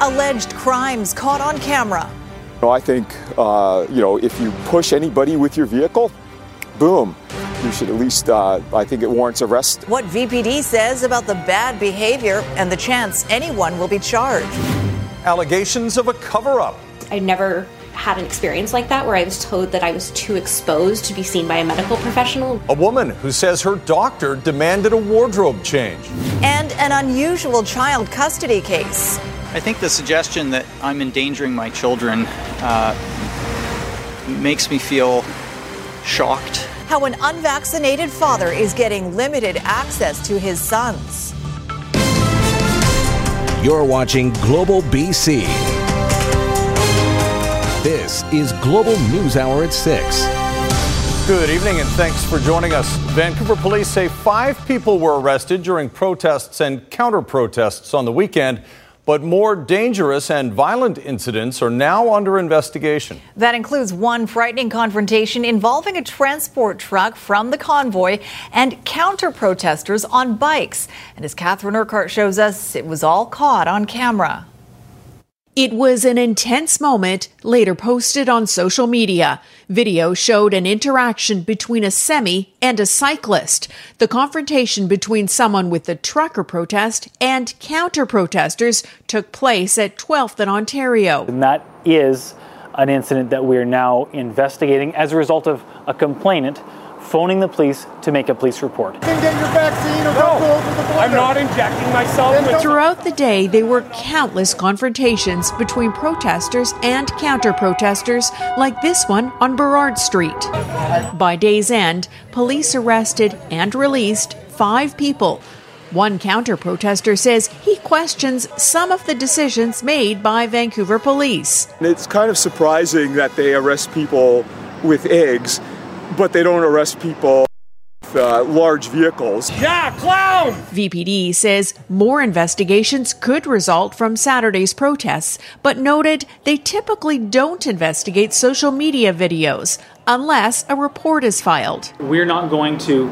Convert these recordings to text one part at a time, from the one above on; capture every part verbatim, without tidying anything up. alleged crimes caught on camera. I think, uh, you know, if you push anybody with your vehicle, boom, you should at least, uh, I think it warrants arrest. What V P D says about the bad behavior and the chance anyone will be charged. Allegations of a cover-up. I never had an experience like that where I was told that I was too exposed to be seen by a medical professional. A woman who says her doctor demanded a wardrobe change. And an unusual child custody case. I think the suggestion that I'm endangering my children uh, makes me feel shocked. How an unvaccinated father is getting limited access to his sons. You're watching Global B C. This is Global News Hour at six. Good evening and thanks for joining us. Vancouver police say five people were arrested during protests and counter-protests on the weekend. But more dangerous and violent incidents are now under investigation. That includes one frightening confrontation involving a transport truck from the convoy and counter-protesters on bikes. And as Catherine Urquhart shows us, it was all caught on camera. It was an intense moment, later posted on social media. Video showed an interaction between a semi and a cyclist. The confrontation between someone with the trucker protest and counter-protesters took place at twelfth and Ontario. And that is an incident that we are now investigating as a result of a complainant phoning the police to make a police report. You can get your vaccine or don't go over the border. I'm not injecting myself. With Throughout the day, there were countless confrontations between protesters and counter-protesters, like this one on Burrard Street. By day's end, police arrested and released five people. One counter-protester says he questions some of the decisions made by Vancouver police. It's kind of surprising that they arrest people with eggs, but they don't arrest people with uh, large vehicles. Yeah, clown! V P D says more investigations could result from Saturday's protests, but noted they typically don't investigate social media videos unless a report is filed. We're not going to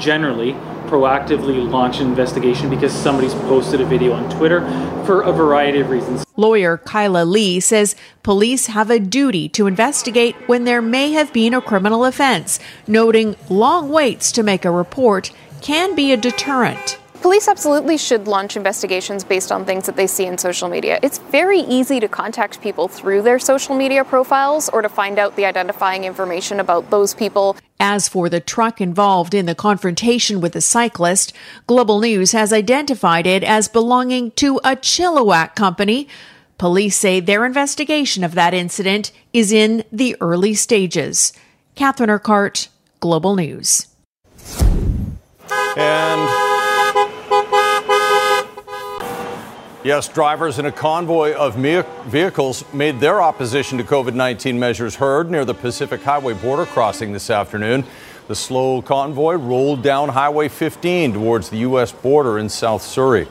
generally proactively launch an investigation because somebody's posted a video on Twitter for a variety of reasons. Lawyer Kyla Lee says police have a duty to investigate when there may have been a criminal offense, noting long waits to make a report can be a deterrent. Police absolutely should launch investigations based on things that they see in social media. It's very easy to contact people through their social media profiles or to find out the identifying information about those people. As for the truck involved in the confrontation with the cyclist, Global News has identified it as belonging to a Chilliwack company. Police say their investigation of that incident is in the early stages. Catherine Urquhart, Global News. And yes, drivers in a convoy of me- vehicles made their opposition to COVID nineteen measures heard near the Pacific Highway border crossing this afternoon. The slow convoy rolled down Highway fifteen towards the U S border in South Surrey.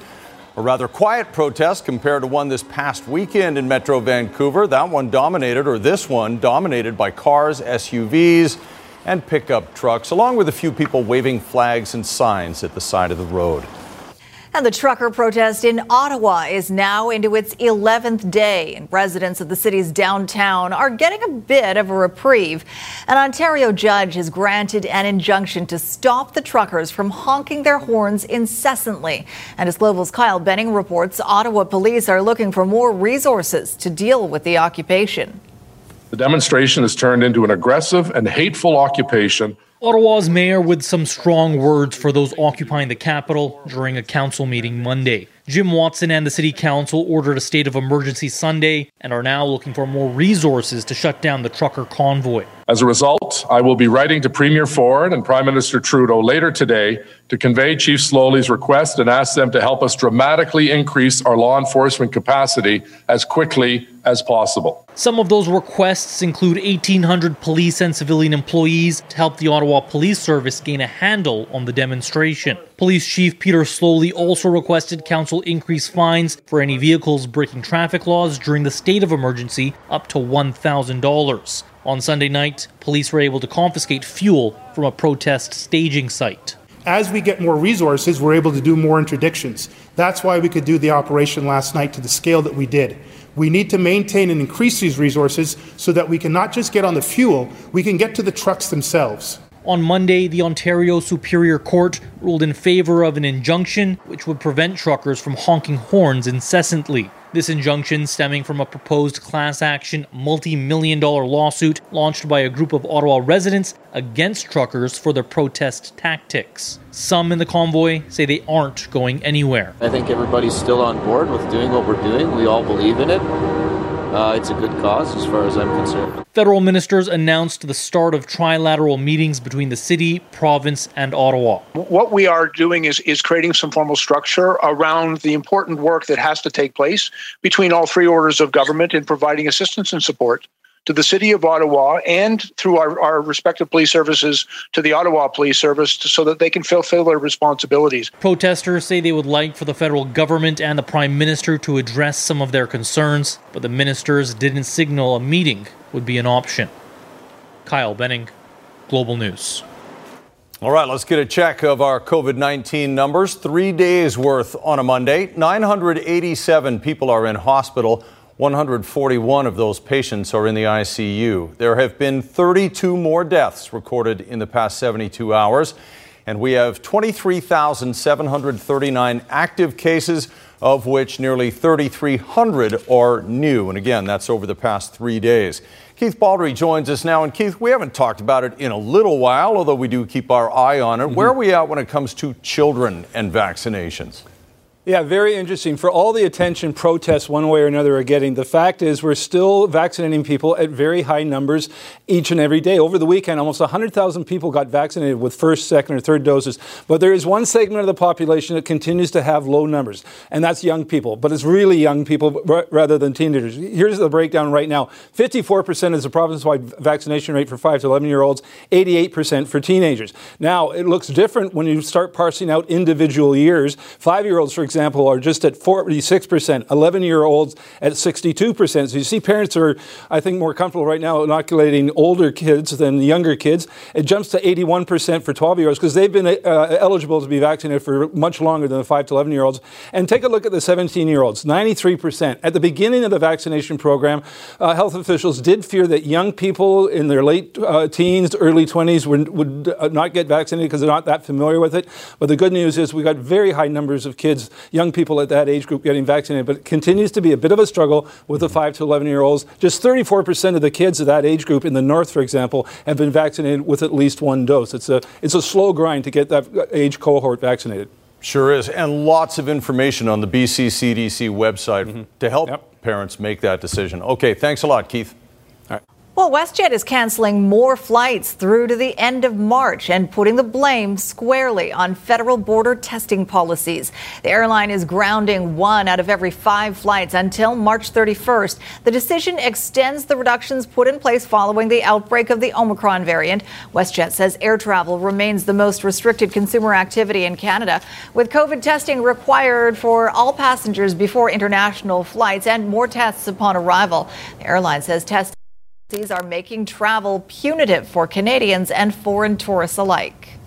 A rather quiet protest compared to one this past weekend in Metro Vancouver. That one dominated, or this one dominated by cars, S U Vs and pickup trucks, along with a few people waving flags and signs at the side of the road. And the trucker protest in Ottawa is now into its eleventh day, and residents of the city's downtown are getting a bit of a reprieve. An Ontario judge has granted an injunction to stop the truckers from honking their horns incessantly. And as Global's Kyle Benning reports, Ottawa police are looking for more resources to deal with the occupation. The demonstration has turned into an aggressive and hateful occupation. Ottawa's mayor with some strong words for those occupying the capital during a council meeting Monday. Jim Watson and the city council ordered a state of emergency Sunday and are now looking for more resources to shut down the trucker convoy. As a result, I will be writing to Premier Ford and Prime Minister Trudeau later today to convey Chief Sloly's request and ask them to help us dramatically increase our law enforcement capacity as quickly as possible. Some of those requests include eighteen hundred police and civilian employees to help the Ottawa Police Service gain a handle on the demonstration. Police Chief Peter Sloly also requested council increase fines for any vehicles breaking traffic laws during the state of emergency up to one thousand dollars. On Sunday night, police were able to confiscate fuel from a protest staging site. As we get more resources, we're able to do more interdictions. That's why we could do the operation last night to the scale that we did. We need to maintain and increase these resources so that we can not just get on the fuel, we can get to the trucks themselves. On Monday, the Ontario Superior Court ruled in favor of an injunction which would prevent truckers from honking horns incessantly. This injunction stemming from a proposed class action multi-million dollar lawsuit launched by a group of Ottawa residents against truckers for their protest tactics. Some in the convoy say they aren't going anywhere. I think everybody's still on board with doing what we're doing. We all believe in it. Uh, it's a good cause as far as I'm concerned. Federal ministers announced the start of trilateral meetings between the city, province, and Ottawa. What we are doing is, is creating some formal structure around the important work that has to take place between all three orders of government in providing assistance and support to the City of Ottawa and through our, our respective police services to the Ottawa Police Service to, so that they can fulfill their responsibilities. Protesters say they would like for the federal government and the Prime Minister to address some of their concerns, but the ministers didn't signal a meeting would be an option. Kyle Benning, Global News. All right, let's get a check of our COVID nineteen numbers. Three days worth on a Monday. nine hundred eighty-seven people are in hospital. one hundred forty-one of those patients are in the I C U. There have been thirty-two more deaths recorded in the past seventy-two hours, and we have twenty-three thousand seven hundred thirty-nine active cases, of which nearly three thousand three hundred are new. And again, that's over the past three days. Keith Baldry joins us now. And Keith, we haven't talked about it in a little while, although we do keep our eye on it. Mm-hmm. Where are we at when it comes to children and vaccinations? Yeah, very interesting. For all the attention protests one way or another are getting, the fact is we're still vaccinating people at very high numbers each and every day. Over the weekend, almost one hundred thousand people got vaccinated with first, second, or third doses. But there is one segment of the population that continues to have low numbers, and that's young people. But it's really young people rather than teenagers. Here's the breakdown right now. fifty-four percent is the province-wide vaccination rate for five to eleven-year-olds, eighty-eight percent for teenagers. Now, it looks different when you start parsing out individual years. Five-year-olds, for example, are just at forty-six percent, eleven-year-olds at sixty-two percent. So you see parents are, I think, more comfortable right now inoculating older kids than younger kids. It jumps to eighty-one percent for twelve-year-olds because they've been uh, eligible to be vaccinated for much longer than the five to eleven-year-olds. And take a look at the seventeen-year-olds, ninety-three percent. At the beginning of the vaccination program, uh, health officials did fear that young people in their late uh, teens, early twenties would, would uh, not get vaccinated because they're not that familiar with it. But the good news is we got very high numbers of kids, young people at that age group getting vaccinated, but it continues to be a bit of a struggle with the five to eleven-year-olds. Just thirty-four percent of the kids of that age group in the north, for example, have been vaccinated with at least one dose. It's a it's a slow grind to get that age cohort vaccinated. Sure is, and lots of information on the B C C D C website mm-hmm. to help yep. parents make that decision. Okay, thanks a lot, Keith. All right. Well, WestJet is canceling more flights through to the end of March and putting the blame squarely on federal border testing policies. The airline is grounding one out of every five flights until March thirty-first. The decision extends the reductions put in place following the outbreak of the Omicron variant. WestJet says air travel remains the most restricted consumer activity in Canada, with COVID testing required for all passengers before international flights and more tests upon arrival. The airline says testing These are making travel punitive for Canadians and foreign tourists alike.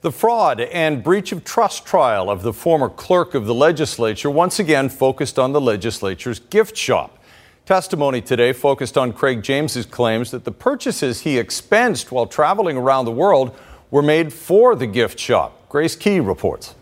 The fraud and breach of trust trial of the former clerk of the legislature once again focused on the legislature's gift shop. Testimony today focused on Craig James's claims that the purchases he expensed while traveling around the world were made for the gift shop. Grace Key reports.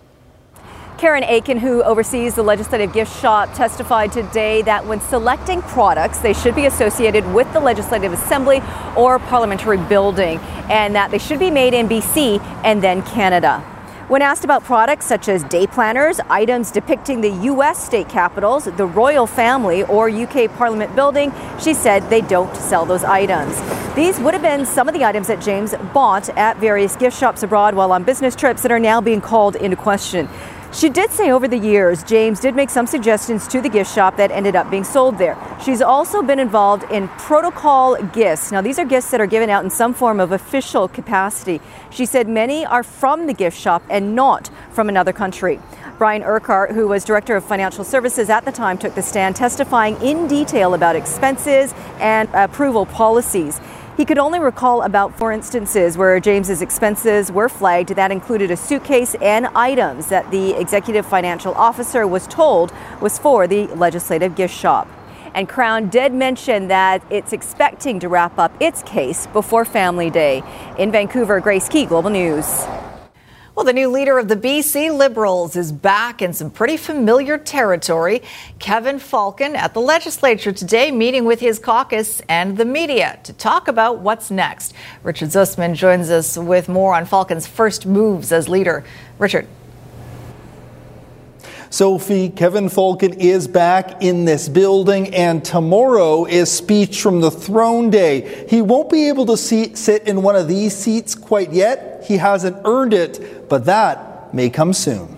Karen Aiken, who oversees the Legislative Gift Shop, testified today that when selecting products, they should be associated with the Legislative Assembly or Parliamentary Building, and that they should be made in B C and then Canada. When asked about products such as day planners, items depicting the U S state capitals, the royal family, or U K Parliament Building, she said they don't sell those items. These would have been some of the items that James bought at various gift shops abroad while on business trips that are now being called into question. She did say over the years, James did make some suggestions to the gift shop that ended up being sold there. She's also been involved in protocol gifts. Now, these are gifts that are given out in some form of official capacity. She said many are from the gift shop and not from another country. Brian Urquhart, who was Director of Financial Services at the time, took the stand, testifying in detail about expenses and approval policies. He could only recall about four instances where James's expenses were flagged. That included a suitcase and items that the executive financial officer was told was for the legislative gift shop. And Crown did mention that it's expecting to wrap up its case before Family Day. In Vancouver, Grace Key, Global News. Well, the new leader of the B C Liberals is back in some pretty familiar territory. Kevin Falcon at the legislature today, meeting with his caucus and the media to talk about what's next. Richard Zussman joins us with more on Falcon's first moves as leader. Richard. Sophie, Kevin Falcon is back in this building, and tomorrow is Speech from the Throne Day. He won't be able to see, sit in one of these seats quite yet. He hasn't earned it, but that may come soon.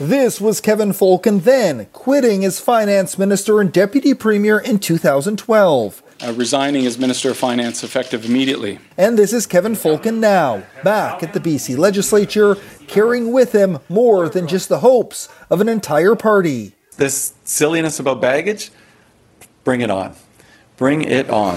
This was Kevin Falcon then, quitting as finance minister and deputy premier in two thousand twelve. Uh, resigning as Minister of Finance effective immediately. And this is Kevin Falcon now, back at the B C legislature, carrying with him more than just the hopes of an entire party. This silliness about baggage, bring it on. Bring it on.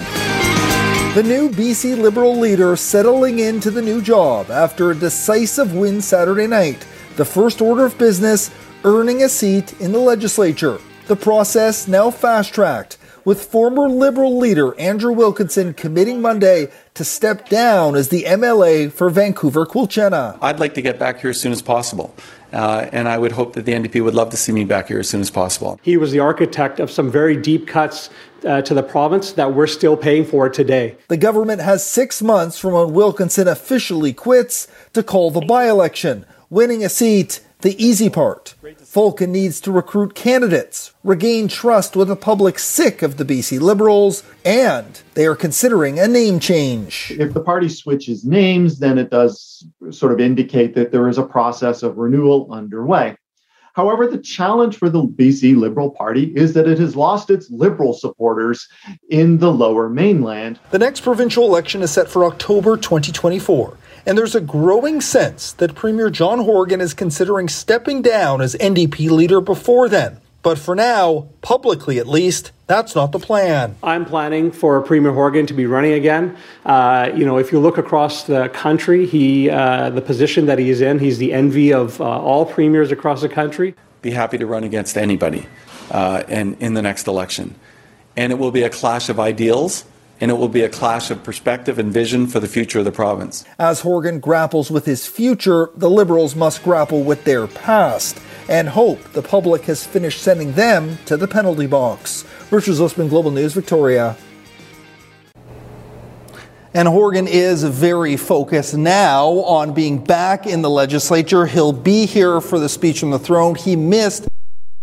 The new B C Liberal leader settling into the new job after a decisive win Saturday night. The first order of business, earning a seat in the legislature. The process now fast-tracked, with former Liberal leader Andrew Wilkinson committing Monday to step down as the M L A for Vancouver Coolchena. I'd like to get back here as soon as possible, uh, and I would hope that the N D P would love to see me back here as soon as possible. He was the architect of some very deep cuts uh, to the province that we're still paying for today. The government has six months from when Wilkinson officially quits to call the by-election, winning a seat the easy part. Falcon needs to recruit candidates, regain trust with a public sick of the B C Liberals, and they are considering a name change. If the party switches names, then it does sort of indicate that there is a process of renewal underway. However, the challenge for the B C Liberal Party is that it has lost its Liberal supporters in the Lower Mainland. The next provincial election is set for October twenty twenty-four. And there's a growing sense that Premier John Horgan is considering stepping down as N D P leader before then. But for now, publicly at least, that's not the plan. I'm planning for Premier Horgan to be running again. Uh, you know, if you look across the country, he uh, the position that he is in, he's the envy of uh, all premiers across the country. Be happy to run against anybody uh, and in the next election. And it will be a clash of ideals. And it will be a clash of perspective and vision for the future of the province. As Horgan grapples with his future, the Liberals must grapple with their past and hope the public has finished sending them to the penalty box. Richard Zussman, Global News, Victoria. And Horgan is very focused now on being back in the legislature. He'll be here for the Speech from the Throne. He missed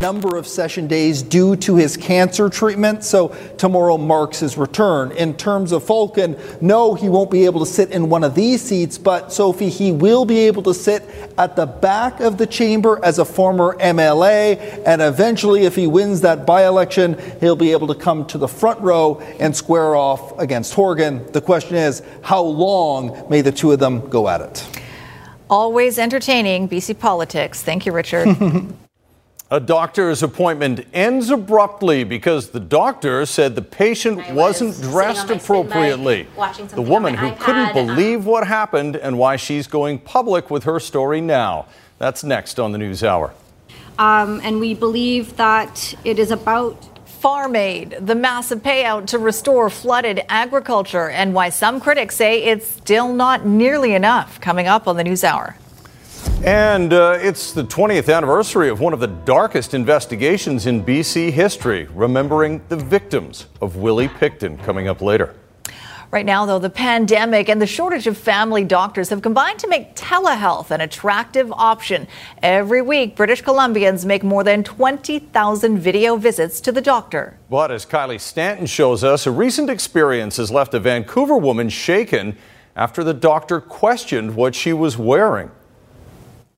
number of session days due to his cancer treatment, so tomorrow marks his return. In terms of Falcon, no, he won't be able to sit in one of these seats, but Sophie, he will be able to sit at the back of the chamber as a former M L A, and eventually, if he wins that by-election, he'll be able to come to the front row and square off against Horgan. The question is, how long may the two of them go at it? Always entertaining B C politics. Thank you, Richard. A doctor's appointment ends abruptly because the doctor said the patient was wasn't dressed appropriately. Spinbike, the woman who iPad, couldn't believe what happened and why she's going public with her story now. That's next on the News Hour. Um, and we believe that it is about Farm Aid, the massive payout to restore flooded agriculture, and why some critics say it's still not nearly enough. Coming up on the News Hour. And uh, it's the twentieth anniversary of one of the darkest investigations in B C history, remembering the victims of Willie Picton, coming up later. Right now, though, the pandemic and the shortage of family doctors have combined to make telehealth an attractive option. Every week, British Columbians make more than twenty thousand video visits to the doctor. But as Kylie Stanton shows us, a recent experience has left a Vancouver woman shaken after the doctor questioned what she was wearing.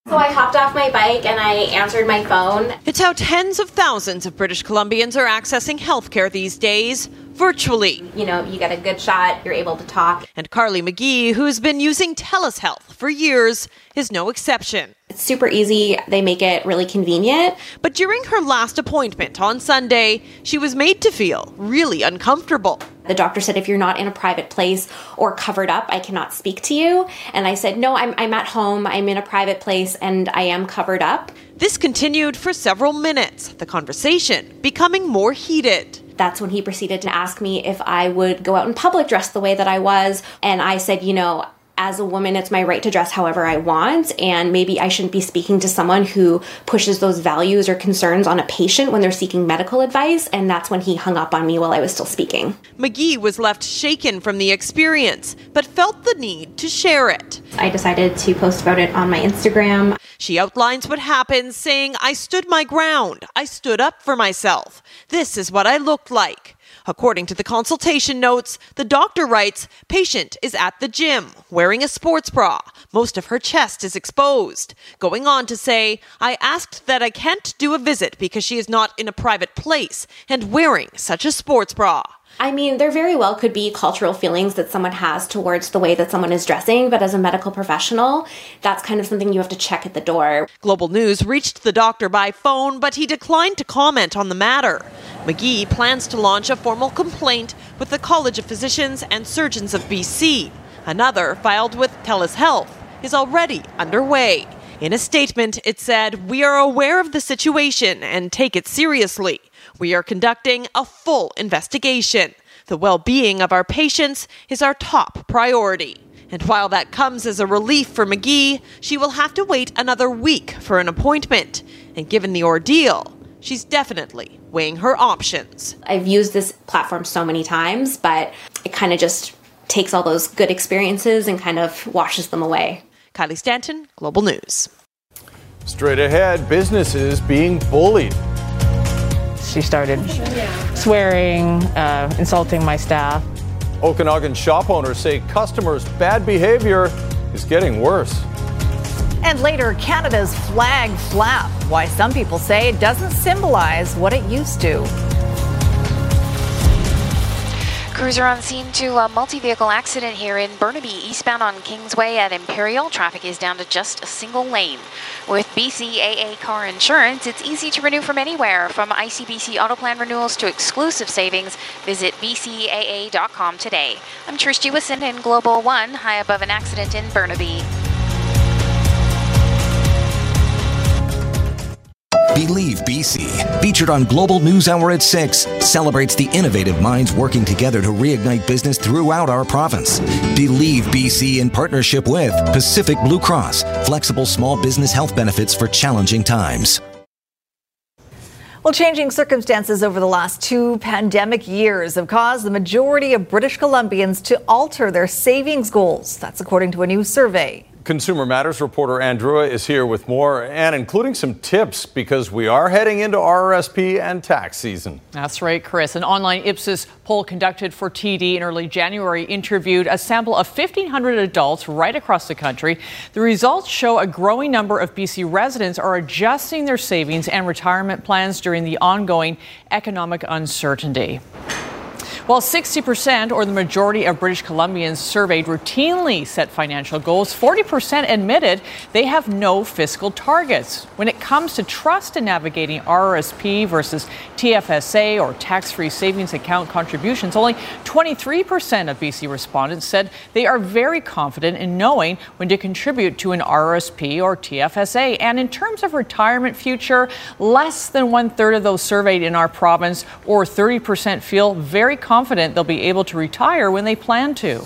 So I hopped off my bike and I answered my phone. It's how tens of thousands of British Columbians are accessing healthcare these days, virtually. You know, you get a good shot, you're able to talk. And Carly McGee, who's been using Telus Health for years, is no exception. It's super easy. They make it really convenient. But during her last appointment on Sunday, she was made to feel really uncomfortable. The doctor said, if you're not in a private place or covered up, I cannot speak to you. And I said, no, I'm, I'm at home. I'm in a private place and I am covered up. This continued for several minutes, the conversation becoming more heated. That's when he proceeded to ask me if I would go out in public dressed the way that I was. And I said, you know, as a woman, it's my right to dress however I want. And maybe I shouldn't be speaking to someone who pushes those values or concerns on a patient when they're seeking medical advice. And that's when he hung up on me while I was still speaking. McGee was left shaken from the experience, but felt the need to share it. I decided to post about it on my Instagram. She outlines what happened, saying, I stood my ground. I stood up for myself. This is what I looked like. According to the consultation notes, the doctor writes, patient is at the gym, wearing a sports bra. Most of her chest is exposed. Going on to say, I asked that I can't do a visit because she is not in a private place and wearing such a sports bra. I mean, there very well could be cultural feelings that someone has towards the way that someone is dressing, but as a medical professional, that's kind of something you have to check at the door. Global News reached the doctor by phone, but he declined to comment on the matter. McGee plans to launch a formal complaint with the College of Physicians and Surgeons of B C. Another, filed with Telus Health, is already underway. In a statement, it said, we are aware of the situation and take it seriously. We are conducting a full investigation. The well-being of our patients is our top priority. And while that comes as a relief for McGee, she will have to wait another week for an appointment. And given the ordeal, she's definitely weighing her options. I've used this platform so many times, but it kind of just takes all those good experiences and kind of washes them away. Kylie Stanton, Global News. Straight ahead, businesses being bullied. She started swearing, uh, insulting my staff. Okanagan shop owners say customers' bad behavior is getting worse. And later, Canada's flag flap, why some people say it doesn't symbolize what it used to. Crews are on scene to a multi-vehicle accident here in Burnaby, eastbound on Kingsway at Imperial. Traffic is down to just a single lane. With B C A A car insurance, it's easy to renew from anywhere. From I C B C auto plan renewals to exclusive savings, visit B C A A dot com today. I'm Trish Jewison in Global One, high above an accident in Burnaby. Believe B C, featured on Global News Hour at six, celebrates the innovative minds working together to reignite business throughout our province. Believe B C, in partnership with Pacific Blue Cross, flexible small business health benefits for challenging times. Well, changing circumstances over the last two pandemic years have caused the majority of British Columbians to alter their savings goals. That's according to a new survey. Consumer Matters reporter Andrea is here with more, and including some tips, because we are heading into R R S P and tax season. That's right, Chris. An online Ipsos poll conducted for T D in early January interviewed a sample of fifteen hundred adults right across the country. The results show a growing number of B C residents are adjusting their savings and retirement plans during the ongoing economic uncertainty. While sixty percent, or the majority of British Columbians surveyed, routinely set financial goals, forty percent admitted they have no fiscal targets. When it comes to trust in navigating R R S P versus T F S A or tax-free savings account contributions, only twenty-three percent of B C respondents said they are very confident in knowing when to contribute to an R R S P or T F S A. And in terms of retirement future, less than one-third of those surveyed in our province, or thirty percent, feel very confident confident they'll be able to retire when they plan to.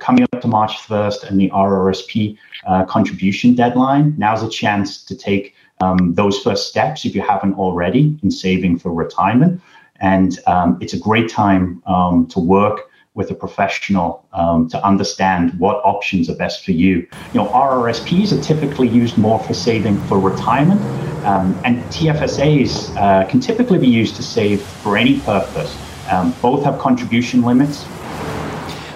Coming up to March first and the R R S P uh, contribution deadline, now's a chance to take um, those first steps if you haven't already in saving for retirement. And um, it's a great time um, to work with a professional um, to understand what options are best for you. You know, R R S Ps are typically used more for saving for retirement, um, and T F S As uh, can typically be used to save for any purpose. Um, both have contribution limits.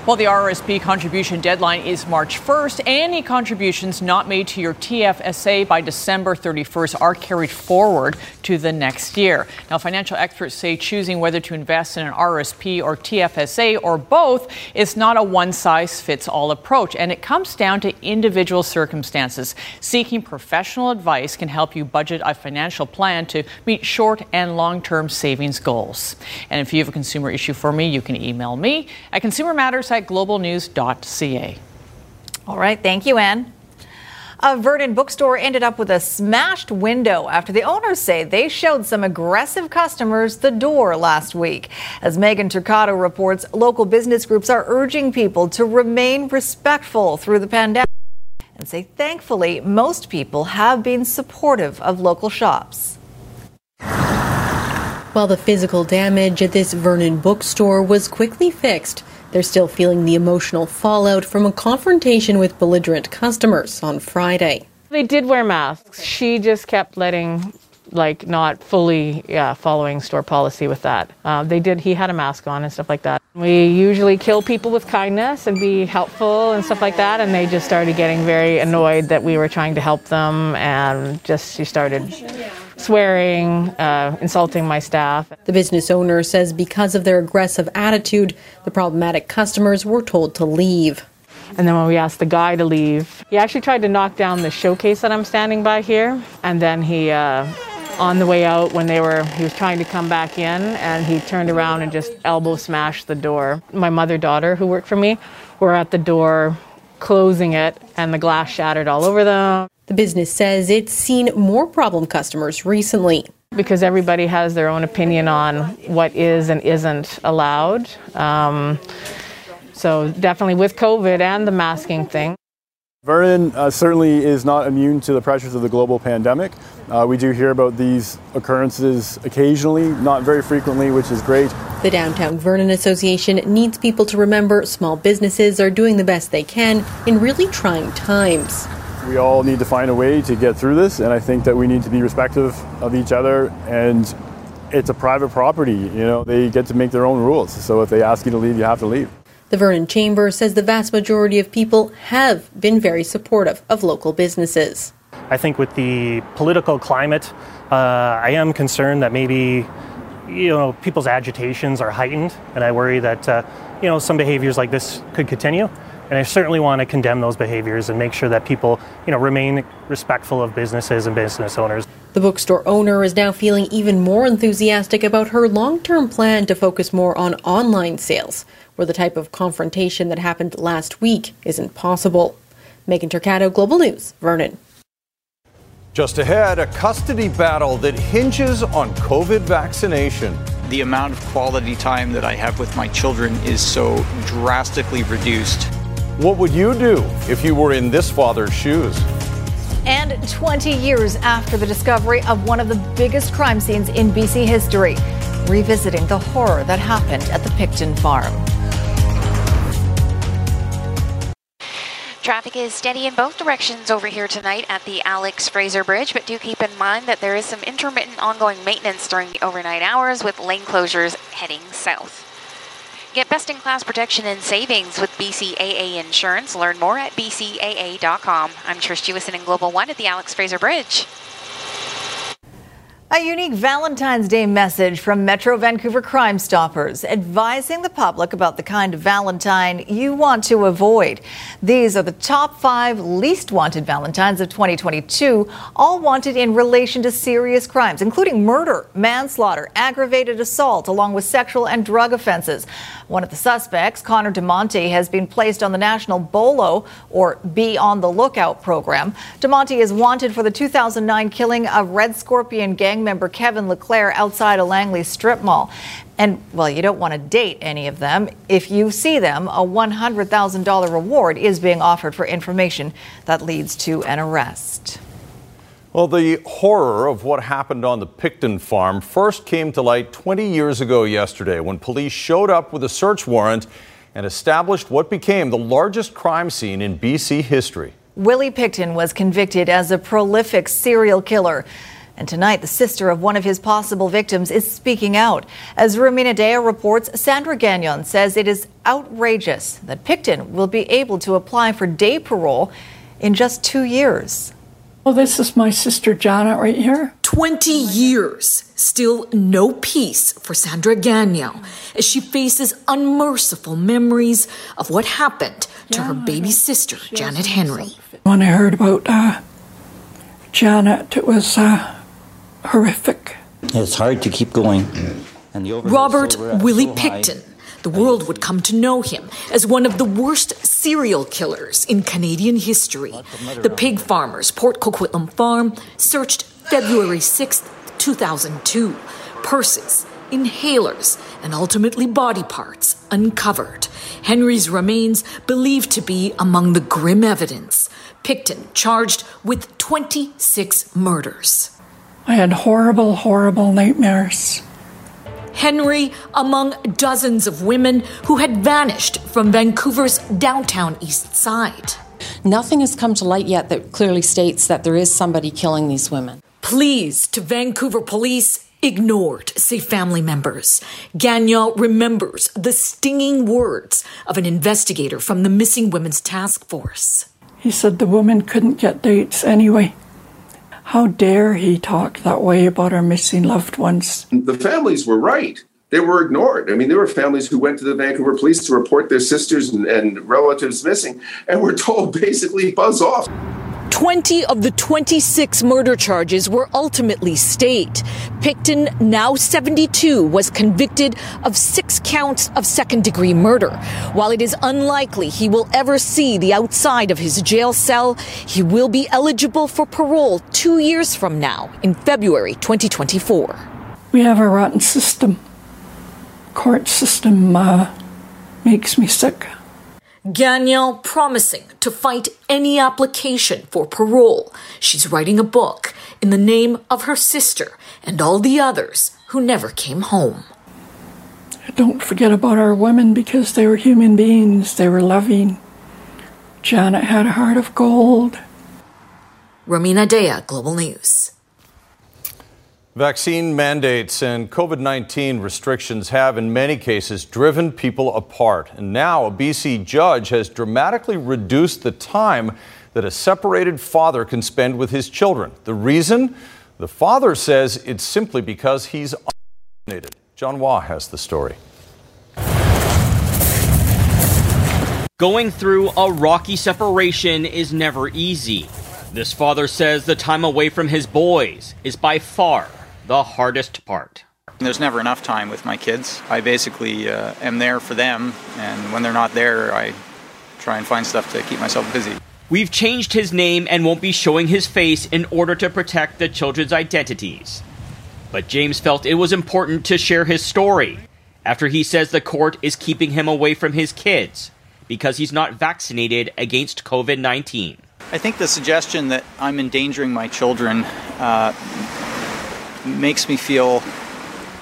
Well, the R R S P contribution deadline is March first. Any contributions not made to your T F S A by December thirty-first are carried forward to the next year. Now, financial experts say choosing whether to invest in an R R S P or T F S A or both is not a one-size-fits-all approach, and it comes down to individual circumstances. Seeking professional advice can help you budget a financial plan to meet short and long-term savings goals. And if you have a consumer issue for me, you can email me at consumer matters at global news dot c a. All right. Thank you, Anne. A Vernon bookstore ended up with a smashed window after the owners say they showed some aggressive customers the door last week. As Megan Turcato reports, local business groups are urging people to remain respectful through the pandemic and say thankfully most people have been supportive of local shops. While the physical damage at this Vernon bookstore was quickly fixed, they're still feeling the emotional fallout from a confrontation with belligerent customers on Friday. They did wear masks. Okay. She just kept letting, like, not fully yeah, following store policy with that. Uh, they did. He had a mask on and stuff like that. We usually kill people with kindness and be helpful and stuff like that. And they just started getting very annoyed that we were trying to help them. And just she started swearing, uh, insulting my staff. The business owner says because of their aggressive attitude, the problematic customers were told to leave. And then when we asked the guy to leave, he actually tried to knock down the showcase that I'm standing by here. And then he, uh, on the way out, when they were, he was trying to come back in, and he turned around and just elbow smashed the door. My mother, daughter, who worked for me, were at the door closing it, and the glass shattered all over them. The business says it's seen more problem customers recently. Because everybody has their own opinion on what is and isn't allowed. Um, so definitely with COVID and the masking thing. Vernon uh, certainly is not immune to the pressures of the global pandemic. Uh, we do hear about these occurrences occasionally, not very frequently, which is great. The Downtown Vernon Association needs people to remember small businesses are doing the best they can in really trying times. We all need to find a way to get through this, and I think that we need to be respectful of each other, and it's a private property, you know, they get to make their own rules, so if they ask you to leave, you have to leave. The Vernon Chamber says the vast majority of people have been very supportive of local businesses. I think with the political climate, uh, I am concerned that maybe, you know, people's agitations are heightened, and I worry that, uh, you know, some behaviors like this could continue. And I certainly want to condemn those behaviors and make sure that people, you know, remain respectful of businesses and business owners. The bookstore owner is now feeling even more enthusiastic about her long-term plan to focus more on online sales, where the type of confrontation that happened last week isn't possible. Megan Turcato, Global News, Vernon. Just ahead, a custody battle that hinges on COVID vaccination. The amount of quality time that I have with my children is so drastically reduced. What would you do if you were in this father's shoes? And twenty years after the discovery of one of the biggest crime scenes in B C history, revisiting the horror that happened at the Picton farm. Traffic is steady in both directions over here tonight at the Alex Fraser Bridge, but do keep in mind that there is some intermittent ongoing maintenance during the overnight hours with lane closures heading south. Get best-in-class protection and savings with B C A A Insurance. Learn more at b c a a dot com. I'm Trish Jewison in Global One at the Alex Fraser Bridge. A unique Valentine's Day message from Metro Vancouver Crime Stoppers advising the public about the kind of Valentine you want to avoid. These are the top five least wanted Valentines of twenty twenty-two, all wanted in relation to serious crimes, including murder, manslaughter, aggravated assault, along with sexual and drug offenses. One of the suspects, Connor DeMonte, has been placed on the National B O L O, or Be On The Lookout program. DeMonte is wanted for the two thousand nine killing of Red Scorpion gang member Kevin LeClaire outside a Langley strip mall. And, well, you don't want to date any of them. If you see them, a one hundred thousand dollars reward is being offered for information that leads to an arrest. Well, the horror of what happened on the Picton farm first came to light twenty years ago yesterday when police showed up with a search warrant and established what became the largest crime scene in B C history. Willie Picton was convicted as a prolific serial killer. And tonight, the sister of one of his possible victims is speaking out. As Romina Dea reports, Sandra Gagnon says it is outrageous that Picton will be able to apply for day parole in just two years. Well, this is my sister Jana right here. twenty years. Still no peace for Sandra Gagnon as she faces unmerciful memories of what happened to yeah, her baby sister, Janet Henry. When I heard about uh, Janet, it was uh, horrific. It's hard to keep going. And the Robert Willie so Picton. The world would come to know him as one of the worst serial killers in Canadian history. The pig farmers, Port Coquitlam Farm, searched February sixth, two thousand two. Purses, inhalers, and ultimately body parts uncovered. Henry's remains believed to be among the grim evidence. Picton charged with twenty-six murders. I had horrible, horrible nightmares. Henry among dozens of women who had vanished from Vancouver's downtown east side. Nothing has come to light yet that clearly states that there is somebody killing these women. Pleas to Vancouver police ignored, say family members. Gagnon remembers the stinging words of an investigator from the Missing Women's Task Force. He said the women couldn't get dates anyway. How dare he talk that way about our missing loved ones? The families were right. They were ignored. I mean, there were families who went to the Vancouver police to report their sisters and, and relatives missing and were told basically buzz off. twenty of the twenty-six murder charges were ultimately stayed. Picton, now seventy-two, was convicted of six counts of second-degree murder. While it is unlikely he will ever see the outside of his jail cell, he will be eligible for parole two years from now, in February twenty twenty-four. We have a rotten system. Court system uh, makes me sick. Gagnon promising to fight any application for parole. She's writing a book in the name of her sister and all the others who never came home. Don't forget about our women because they were human beings. They were loving. Janet had a heart of gold. Romina Dea, Global News. Vaccine mandates and COVID nineteen restrictions have, in many cases, driven people apart. And now a B C judge has dramatically reduced the time that a separated father can spend with his children. The reason? The father says it's simply because he's unvaccinated. John Waugh has the story. Going through a rocky separation is never easy. This father says the time away from his boys is by far the hardest part. There's never enough time with my kids. I basically uh, am there for them, and when they're not there, I try and find stuff to keep myself busy. We've changed his name and won't be showing his face in order to protect the children's identities. But James felt it was important to share his story after he says the court is keeping him away from his kids because he's not vaccinated against COVID nineteen. I think the suggestion that I'm endangering my children uh, makes me feel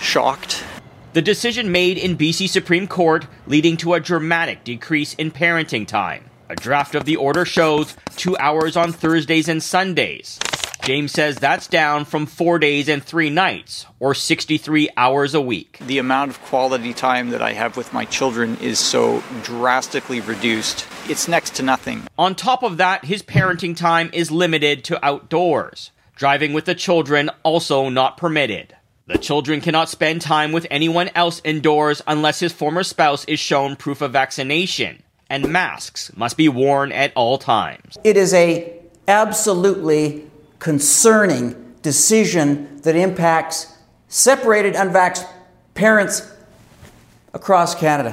shocked. The decision made in B C Supreme Court leading to a dramatic decrease in parenting time. A draft of the order shows two hours on Thursdays and Sundays. James says that's down from four days and three nights, or sixty-three hours a week. The amount of quality time that I have with my children is so drastically reduced. It's next to nothing. On top of that, his parenting time is limited to outdoors. Driving with the children also not permitted. The children cannot spend time with anyone else indoors unless his former spouse is shown proof of vaccination, and masks must be worn at all times. It is a absolutely concerning decision that impacts separated unvaxxed parents across Canada.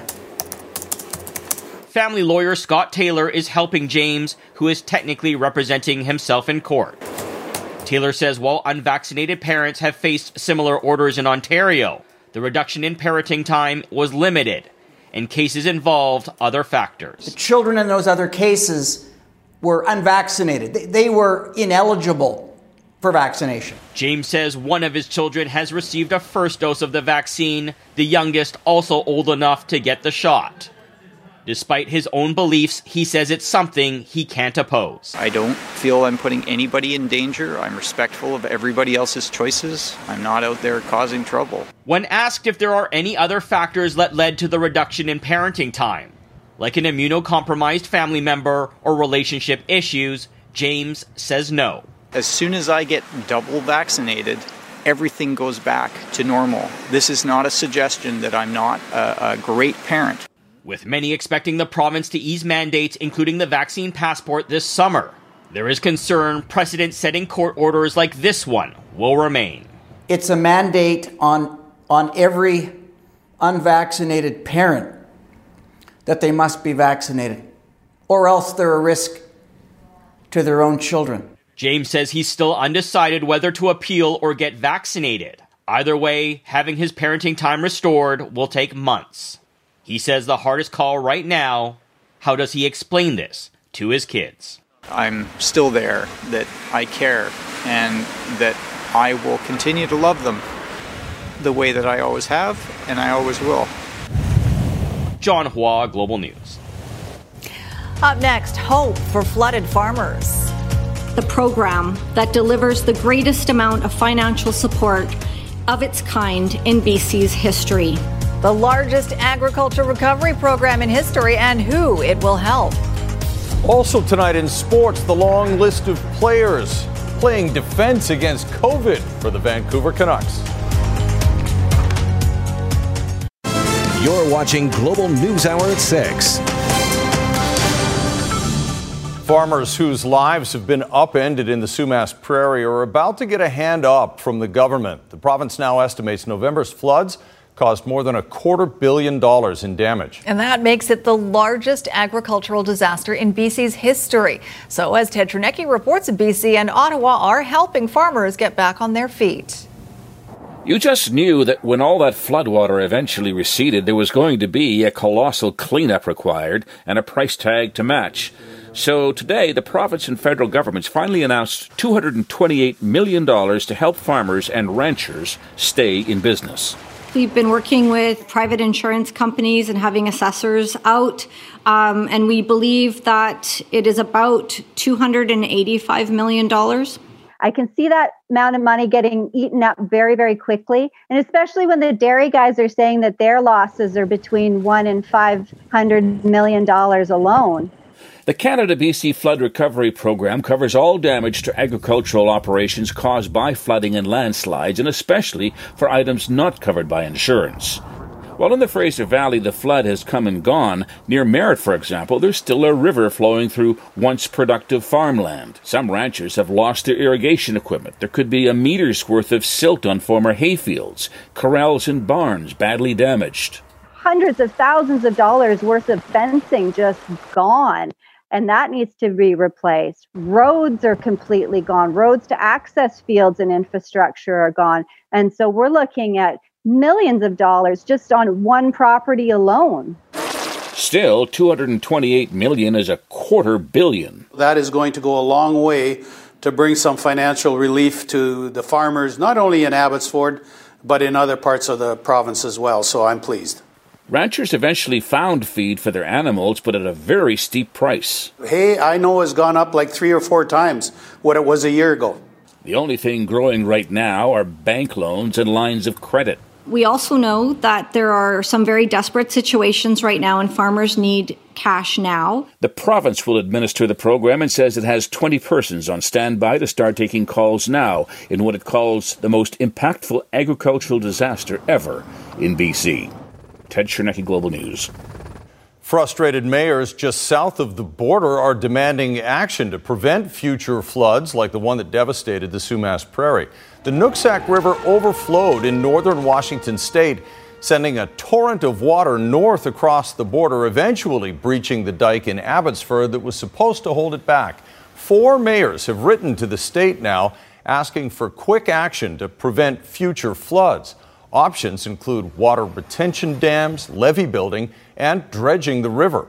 Family lawyer Scott Taylor is helping James, who is technically representing himself in court. Taylor says while unvaccinated parents have faced similar orders in Ontario, the reduction in parenting time was limited, and cases involved other factors. The children in those other cases were unvaccinated. They were ineligible for vaccination. James says one of his children has received a first dose of the vaccine, the youngest also old enough to get the shot. Despite his own beliefs, he says it's something he can't oppose. I don't feel I'm putting anybody in danger. I'm respectful of everybody else's choices. I'm not out there causing trouble. When asked if there are any other factors that led to the reduction in parenting time, like an immunocompromised family member or relationship issues, James says no. As soon as I get double vaccinated, everything goes back to normal. This is not a suggestion that I'm not a, a great parent. With many expecting the province to ease mandates, including the vaccine passport, this summer, there is concern precedent-setting court orders like this one will remain. It's a mandate on, on every unvaccinated parent that they must be vaccinated, or else they're a risk to their own children. James says he's still undecided whether to appeal or get vaccinated. Either way, having his parenting time restored will take months. He says the hardest call right now, how does he explain this to his kids? I'm still there, that I care, and that I will continue to love them the way that I always have, and I always will. John Hua, Global News. Up next, hope for flooded farmers. The program that delivers the greatest amount of financial support of its kind in B C's history. The largest agriculture recovery program in history, and who it will help. Also tonight in sports, the long list of players playing defense against COVID for the Vancouver Canucks. You're watching Global News Hour at six. Farmers whose lives have been upended in the Sumas Prairie are about to get a hand up from the government. The province now estimates November's floods caused more than a quarter billion dollars in damage. And that makes it the largest agricultural disaster in B C's history. So as Ted Chernecki reports, B C and Ottawa are helping farmers get back on their feet. You just knew that when all that floodwater eventually receded, there was going to be a colossal cleanup required and a price tag to match. So today, the province and federal governments finally announced two hundred twenty-eight million dollars to help farmers and ranchers stay in business. We've been working with private insurance companies and having assessors out, um, and we believe that it is about two hundred eighty-five million dollars. I can see that amount of money getting eaten up very, very quickly, and especially when the dairy guys are saying that their losses are between one and five hundred million dollars alone. The Canada B C Flood Recovery Program covers all damage to agricultural operations caused by flooding and landslides, and especially for items not covered by insurance. While in the Fraser Valley the flood has come and gone, near Merritt, for example, there's still a river flowing through once productive farmland. Some ranchers have lost their irrigation equipment. There could be a meter's worth of silt on former hayfields, corrals and barns badly damaged. Hundreds of thousands of dollars worth of fencing just gone. And that needs to be replaced. Roads are completely gone. Roads to access fields and infrastructure are gone. And so we're looking at millions of dollars just on one property alone. Still, two hundred twenty-eight million dollars is a quarter billion. That is going to go a long way to bring some financial relief to the farmers, not only in Abbotsford, but in other parts of the province as well. So I'm pleased. Ranchers eventually found feed for their animals, but at a very steep price. Hay, I know, has gone up like three or four times what it was a year ago. The only thing growing right now are bank loans and lines of credit. We also know that there are some very desperate situations right now, and farmers need cash now. The province will administer the program and says it has twenty persons on standby to start taking calls now in what it calls the most impactful agricultural disaster ever in B C. Ted Chernecki, Global News. Frustrated mayors just south of the border are demanding action to prevent future floods like the one that devastated the Sumas Prairie. The Nooksack River overflowed in northern Washington state, sending a torrent of water north across the border, eventually breaching the dike in Abbotsford that was supposed to hold it back. Four mayors have written to the state now asking for quick action to prevent future floods. Options include water retention dams, levee building, and dredging the river.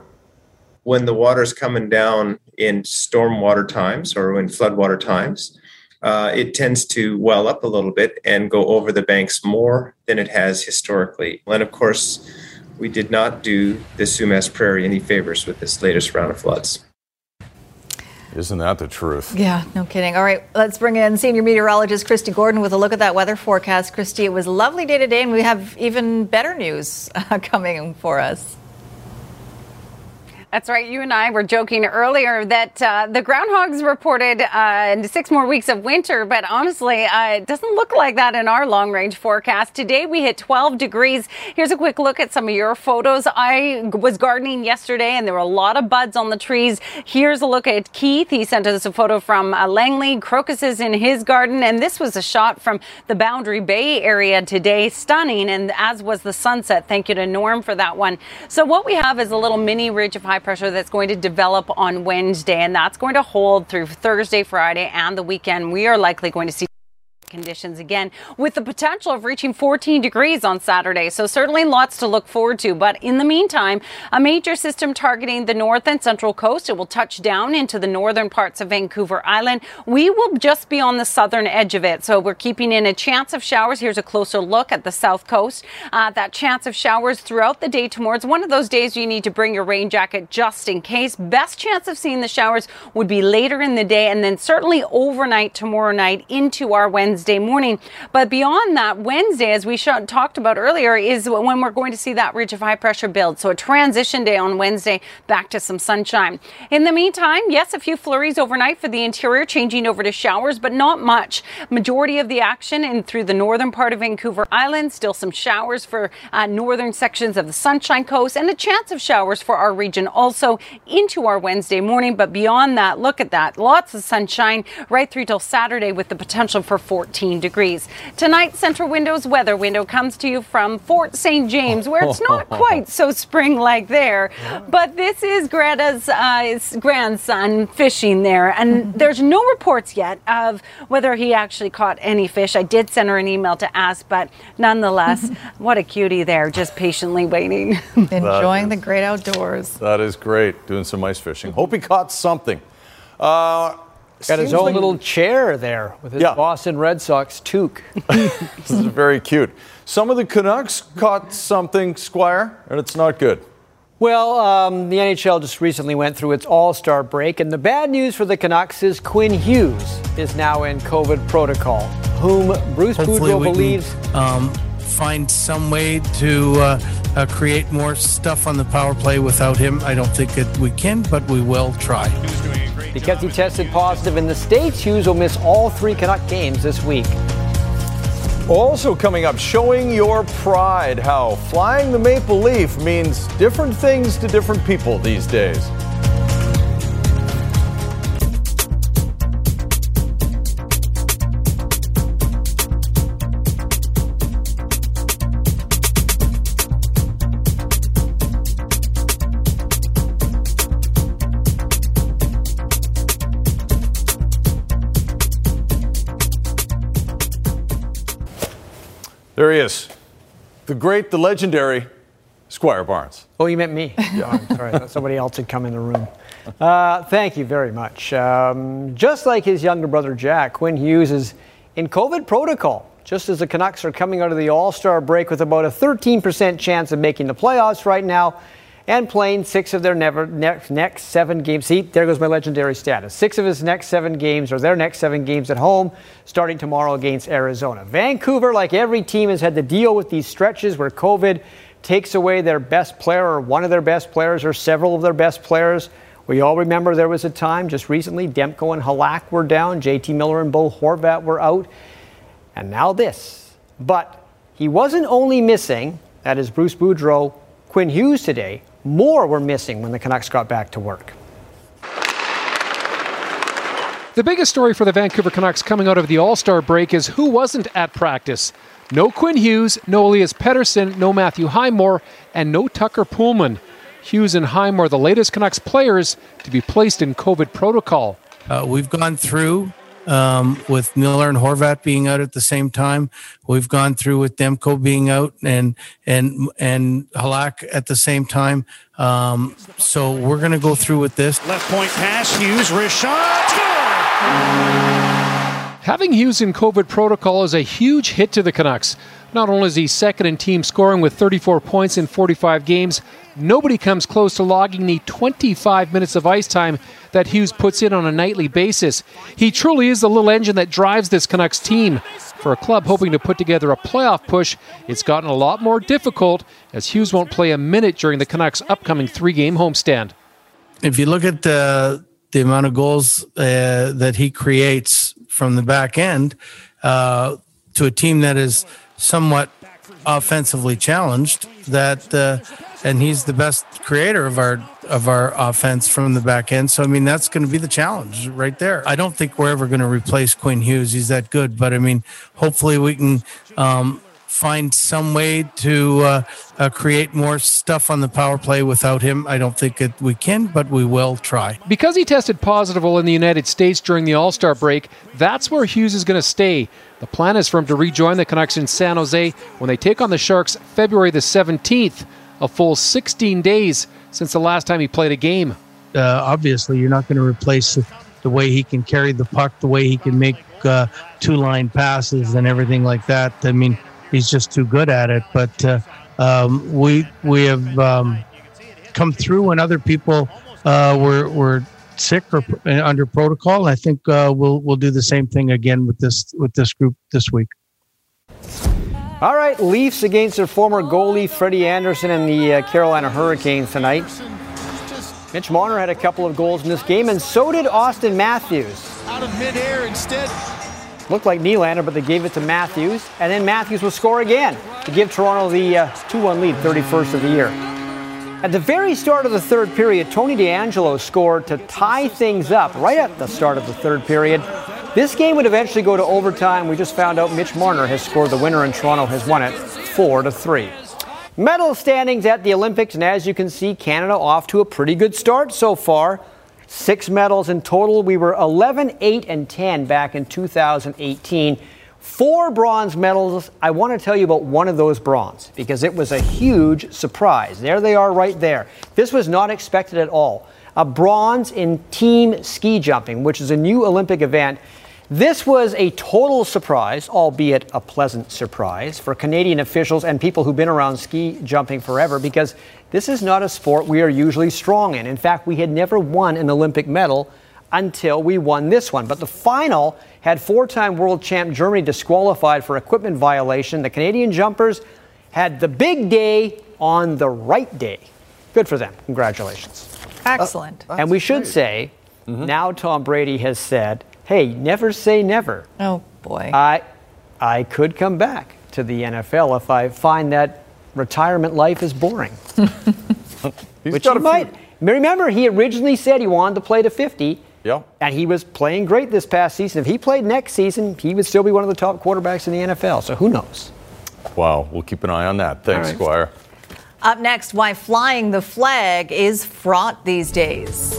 When the water's coming down in stormwater times or in floodwater times, uh, it tends to well up a little bit and go over the banks more than it has historically. And of course, we did not do the Sumas Prairie any favors with this latest round of floods. Isn't that the truth? Yeah, no kidding. All right, let's bring in senior meteorologist Christy Gordon with a look at that weather forecast. Christy, it was a lovely day today, and we have even better news uh, coming for us. That's right. You and I were joking earlier that uh, the groundhogs reported uh, six more weeks of winter, but honestly, uh, it doesn't look like that in our long-range forecast. Today, we hit twelve degrees. Here's a quick look at some of your photos. I was gardening yesterday, and there were a lot of buds on the trees. Here's a look at Keith. He sent us a photo from uh, Langley, crocuses in his garden, and this was a shot from the Boundary Bay area today. Stunning, and as was the sunset. Thank you to Norm for that one. So what we have is a little mini ridge of high pressure that's going to develop on Wednesday, and that's going to hold through Thursday, Friday, and the weekend. We are likely going to see conditions again with the potential of reaching fourteen degrees on Saturday. So certainly lots to look forward to. But in the meantime, a major system targeting the north and central coast. It will touch down into the northern parts of Vancouver Island. We will just be on the southern edge of it. So we're keeping in a chance of showers. Here's a closer look at the south coast. Uh, that chance of showers throughout the day tomorrow. It's one of those days you need to bring your rain jacket just in case. Best chance of seeing the showers would be later in the day and then certainly overnight tomorrow night into our Wednesday morning. But beyond that, Wednesday, as we showed, talked about earlier, is when we're going to see that ridge of high pressure build. So a transition day on Wednesday, back to some sunshine. In the meantime, yes, a few flurries overnight for the interior, changing over to showers, but not much. Majority of the action in through the northern part of Vancouver Island, still some showers for uh, northern sections of the Sunshine Coast, and a chance of showers for our region also into our Wednesday morning. But beyond that, look at that. Lots of sunshine right through till Saturday with the potential for fourteen degrees. Tonight, Central Window's weather window comes to you from Fort Saint James, where it's not quite so spring-like there, but this is Greta's uh, grandson fishing there, and there's no reports yet of whether he actually caught any fish. I did send her an email to ask, but nonetheless, what a cutie there, just patiently waiting. Enjoying the great outdoors. That is great, doing some ice fishing. Hope he caught something. Uh... Got his own like little chair there with his yeah. Boston Red Sox toque. This is very cute. Some of the Canucks caught something, Squire, and it's not good. Well, um, the N H L just recently went through its all-star break, and the bad news for the Canucks is Quinn Hughes is now in COVID protocol, whom Bruce Hopefully Boudreau believes... Can, um, find some way to uh, uh, create more stuff on the power play without him. I don't think that we can, but we will try. Because he tested positive in the States, Hughes will miss all three Canuck games this week. Also coming up, showing your pride, how flying the maple leaf means different things to different people these days. There he is, the great, the legendary Squire Barnes. Oh, you meant me. Yeah, I'm sorry. Somebody else had come in the room. Uh, thank you very much. Um, just like his younger brother Jack, Quinn Hughes is in COVID protocol, just as the Canucks are coming out of the All-Star break with about a thirteen percent chance of making the playoffs right now and playing six of their never, ne- next seven games. See, there goes my legendary status. Six of his next seven games, or their next seven games at home, starting tomorrow against Arizona. Vancouver, like every team, has had to deal with these stretches where COVID takes away their best player or one of their best players or several of their best players. We all remember there was a time just recently Demko and Halak were down. J T Miller and Bo Horvat were out. And now this. But he wasn't only missing, that is Bruce Boudreau, Quinn Hughes today. More were missing when the Canucks got back to work. The biggest story for the Vancouver Canucks coming out of the All-Star break is who wasn't at practice. No Quinn Hughes, no Elias Pettersson, no Matthew Highmore, and no Tucker Poolman. Hughes and Highmore, the latest Canucks players to be placed in COVID protocol. Uh, we've gone through um, with Miller and Horvat being out at the same time. We've gone through with Demko being out and and and Halak at the same time. Um, so we're going to go through with this. Left point pass, Hughes, Richard, score! Having Hughes in COVID protocol is a huge hit to the Canucks. Not only is he second in team scoring with thirty-four points in forty-five games, nobody comes close to logging the twenty-five minutes of ice time that Hughes puts in on a nightly basis. He truly is the little engine that drives this Canucks team. For a club hoping to put together a playoff push, it's gotten a lot more difficult as Hughes won't play a minute during the Canucks' upcoming three-game homestand. If you look at the, the amount of goals uh, that he creates from the back end uh, to a team that is somewhat offensively challenged, that uh, and he's the best creator of our of our offense from the back end. So I mean, that's going to be the challenge right there. I don't think we're ever going to replace Quinn Hughes. He's that good, but I mean, hopefully we can um, find some way to uh, uh, create more stuff on the power play without him. I don't think it, we can, but we will try. Because he tested positive in the United States during the All-Star break, that's where Hughes is going to stay. The plan is for him to rejoin the Canucks in San Jose when they take on the Sharks February the seventeenth, a full sixteen days since the last time he played a game. Uh, obviously, you're not going to replace the way he can carry the puck, the way he can make uh, two-line passes and everything like that. I mean, he's just too good at it. But uh, um, we we have um, come through when other people uh, were were sick or under protocol. I think uh, we'll we'll do the same thing again with this with this group this week. All right, Leafs against their former goalie Freddie Anderson and the uh, Carolina Hurricanes tonight. Mitch Marner had a couple of goals in this game, and so did Austin Matthews. Out of midair instead. Looked like Nylander, but they gave it to Matthews. And then Matthews will score again to give Toronto the uh, two one lead, thirty-first of the year. At the very start of the third period, Tony DeAngelo scored to tie things up right at the start of the third period. This game would eventually go to overtime. We just found out Mitch Marner has scored the winner, and Toronto has won it four to three. Medal standings at the Olympics, and as you can see, Canada off to a pretty good start so far. Six medals in total. We were eleven, eight, and ten back in two thousand eighteen. Four bronze medals. I want to tell you about one of those bronze because it was a huge surprise. There they are right there. This was not expected at all. A bronze in team ski jumping, which is a new Olympic event. This was a total surprise, albeit a pleasant surprise, for Canadian officials and people who've been around ski jumping forever, because this is not a sport we are usually strong in. In fact, we had never won an Olympic medal until we won this one. But the final had four-time world champ Germany disqualified for equipment violation. The Canadian jumpers had the big day on the right day. Good for them. Congratulations. Excellent. Uh, and we should great. say, mm-hmm. now Tom Brady has said, hey, never say never. Oh, boy. I I could come back to the N F L if I find that retirement life is boring. Which he might. Remember, he originally said he wanted to play to fifty. Yeah. And he was playing great this past season. If he played next season, he would still be one of the top quarterbacks in the N F L. So who knows? Wow. We'll keep an eye on that. Thanks, right. Squire. Up next, why flying the flag is fraught these days.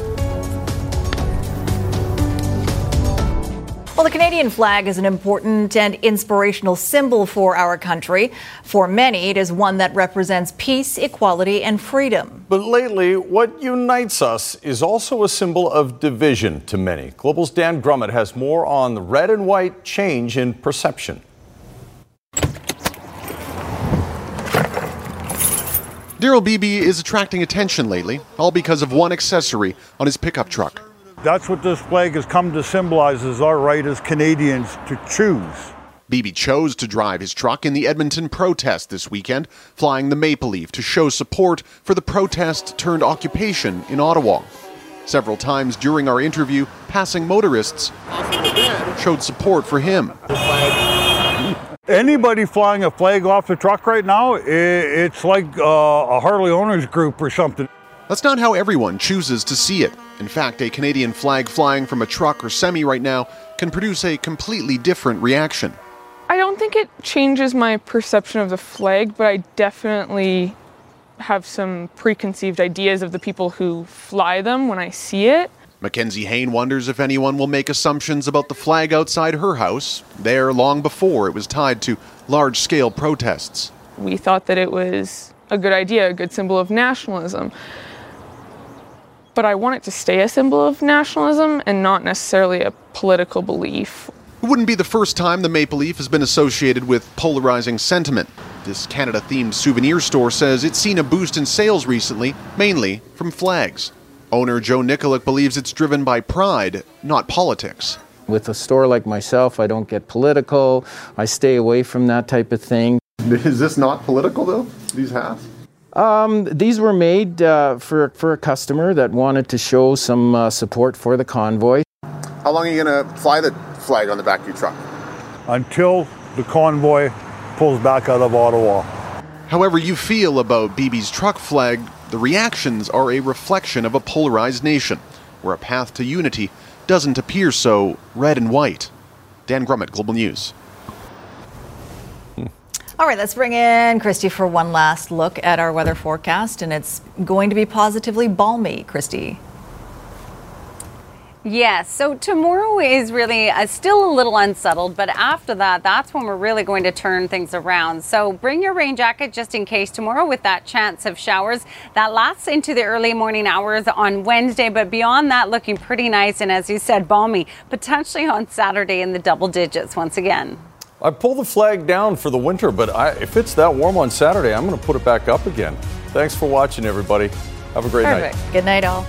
Well, the Canadian flag is an important and inspirational symbol for our country. For many, it is one that represents peace, equality, and freedom. But lately, what unites us is also a symbol of division to many. Global's Dan Grummett has more on the red and white change in perception. Daryl Beebe is attracting attention lately, all because of one accessory on his pickup truck. That's what this flag has come to symbolize, is our right as Canadians to choose. Beebe chose to drive his truck in the Edmonton protest this weekend, flying the maple leaf to show support for the protest-turned-occupation in Ottawa. Several times during our interview, passing motorists showed support for him. Anybody flying a flag off the truck right now, it's like a Harley owners group or something. That's not how everyone chooses to see it. In fact, a Canadian flag flying from a truck or semi right now can produce a completely different reaction. I don't think it changes my perception of the flag, but I definitely have some preconceived ideas of the people who fly them when I see it. Mackenzie Hain wonders if anyone will make assumptions about the flag outside her house, there long before it was tied to large-scale protests. We thought that it was a good idea, a good symbol of nationalism. But I want it to stay a symbol of nationalism and not necessarily a political belief. It wouldn't be the first time the Maple Leaf has been associated with polarizing sentiment. This Canada-themed souvenir store says it's seen a boost in sales recently, mainly from flags. Owner Joe Nikolic believes it's driven by pride, not politics. With a store like myself, I don't get political. I stay away from that type of thing. Is this not political, though, these hats? Um, these were made uh, for, for a customer that wanted to show some uh, support for the convoy. How long are you going to fly the flag on the back of your truck? Until the convoy pulls back out of Ottawa. However you feel about B B's truck flag, the reactions are a reflection of a polarized nation, where a path to unity doesn't appear so red and white. Dan Grummett, Global News. All right, let's bring in Christy for one last look at our weather forecast, and it's going to be positively balmy, Christy. Yes, so tomorrow is really uh, still a little unsettled, but after that, that's when we're really going to turn things around. So bring your rain jacket just in case tomorrow with that chance of showers. That lasts into the early morning hours on Wednesday, but beyond that, looking pretty nice and, as you said, balmy, potentially on Saturday in the double digits once again. I pull the flag down for the winter, but I, if it's that warm on Saturday, I'm going to put it back up again. Thanks for watching, everybody. Have a great Perfect. night. Good night, all.